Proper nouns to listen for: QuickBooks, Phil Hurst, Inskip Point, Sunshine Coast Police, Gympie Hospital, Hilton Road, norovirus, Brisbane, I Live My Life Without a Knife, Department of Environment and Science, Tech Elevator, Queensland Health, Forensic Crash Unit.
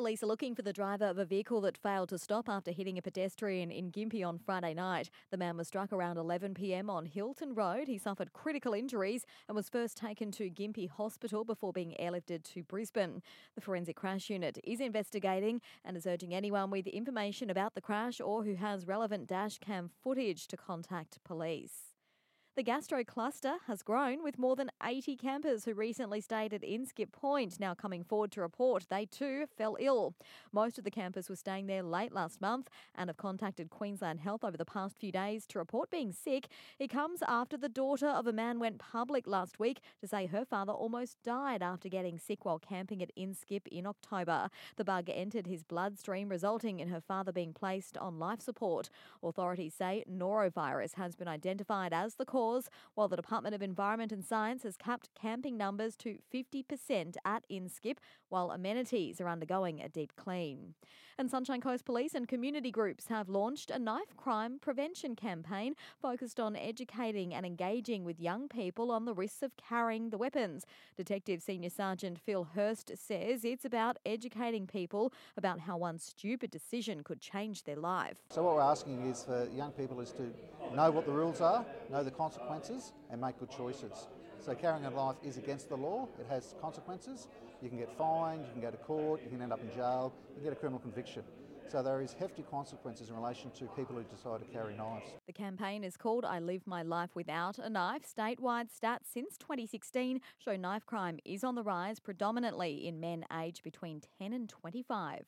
Police are looking for the driver of a vehicle that failed to stop after hitting a pedestrian in Gympie on Friday night. The man was struck around 11 p.m. on Hilton Road. He suffered critical injuries and was first taken to Gympie Hospital before being airlifted to Brisbane. The Forensic Crash Unit is investigating and is urging anyone with information about the crash or who has relevant dash cam footage to contact police. The gastro cluster has grown, with more than 80 campers who recently stayed at Inskip Point now coming forward to report they too fell ill. Most of the campers were staying there late last month and have contacted Queensland Health over the past few days to report being sick. It comes after the daughter of a man went public last week to say her father almost died after getting sick while camping at Inskip in October. The bug entered his bloodstream, resulting in her father being placed on life support. Authorities say norovirus has been identified as the cause, while the Department of Environment and Science has capped camping numbers to 50% at Inskip, while amenities are undergoing a deep clean. And Sunshine Coast Police and community groups have launched a knife crime prevention campaign focused on educating and engaging with young people on the risks of carrying the weapons. Detective Senior Sergeant Phil Hurst says it's about educating people about how one stupid decision could change their life. So what we're asking is for young people is to know what the rules are, know the consequences and make good choices. So carrying a knife is against the law, it has consequences. You can get fined, you can go to court, you can end up in jail, you can get a criminal conviction. So there is hefty consequences in relation to people who decide to carry knives. The campaign is called I Live My Life Without a Knife. Statewide stats since 2016 show knife crime is on the rise, predominantly in men aged between 10 and 25.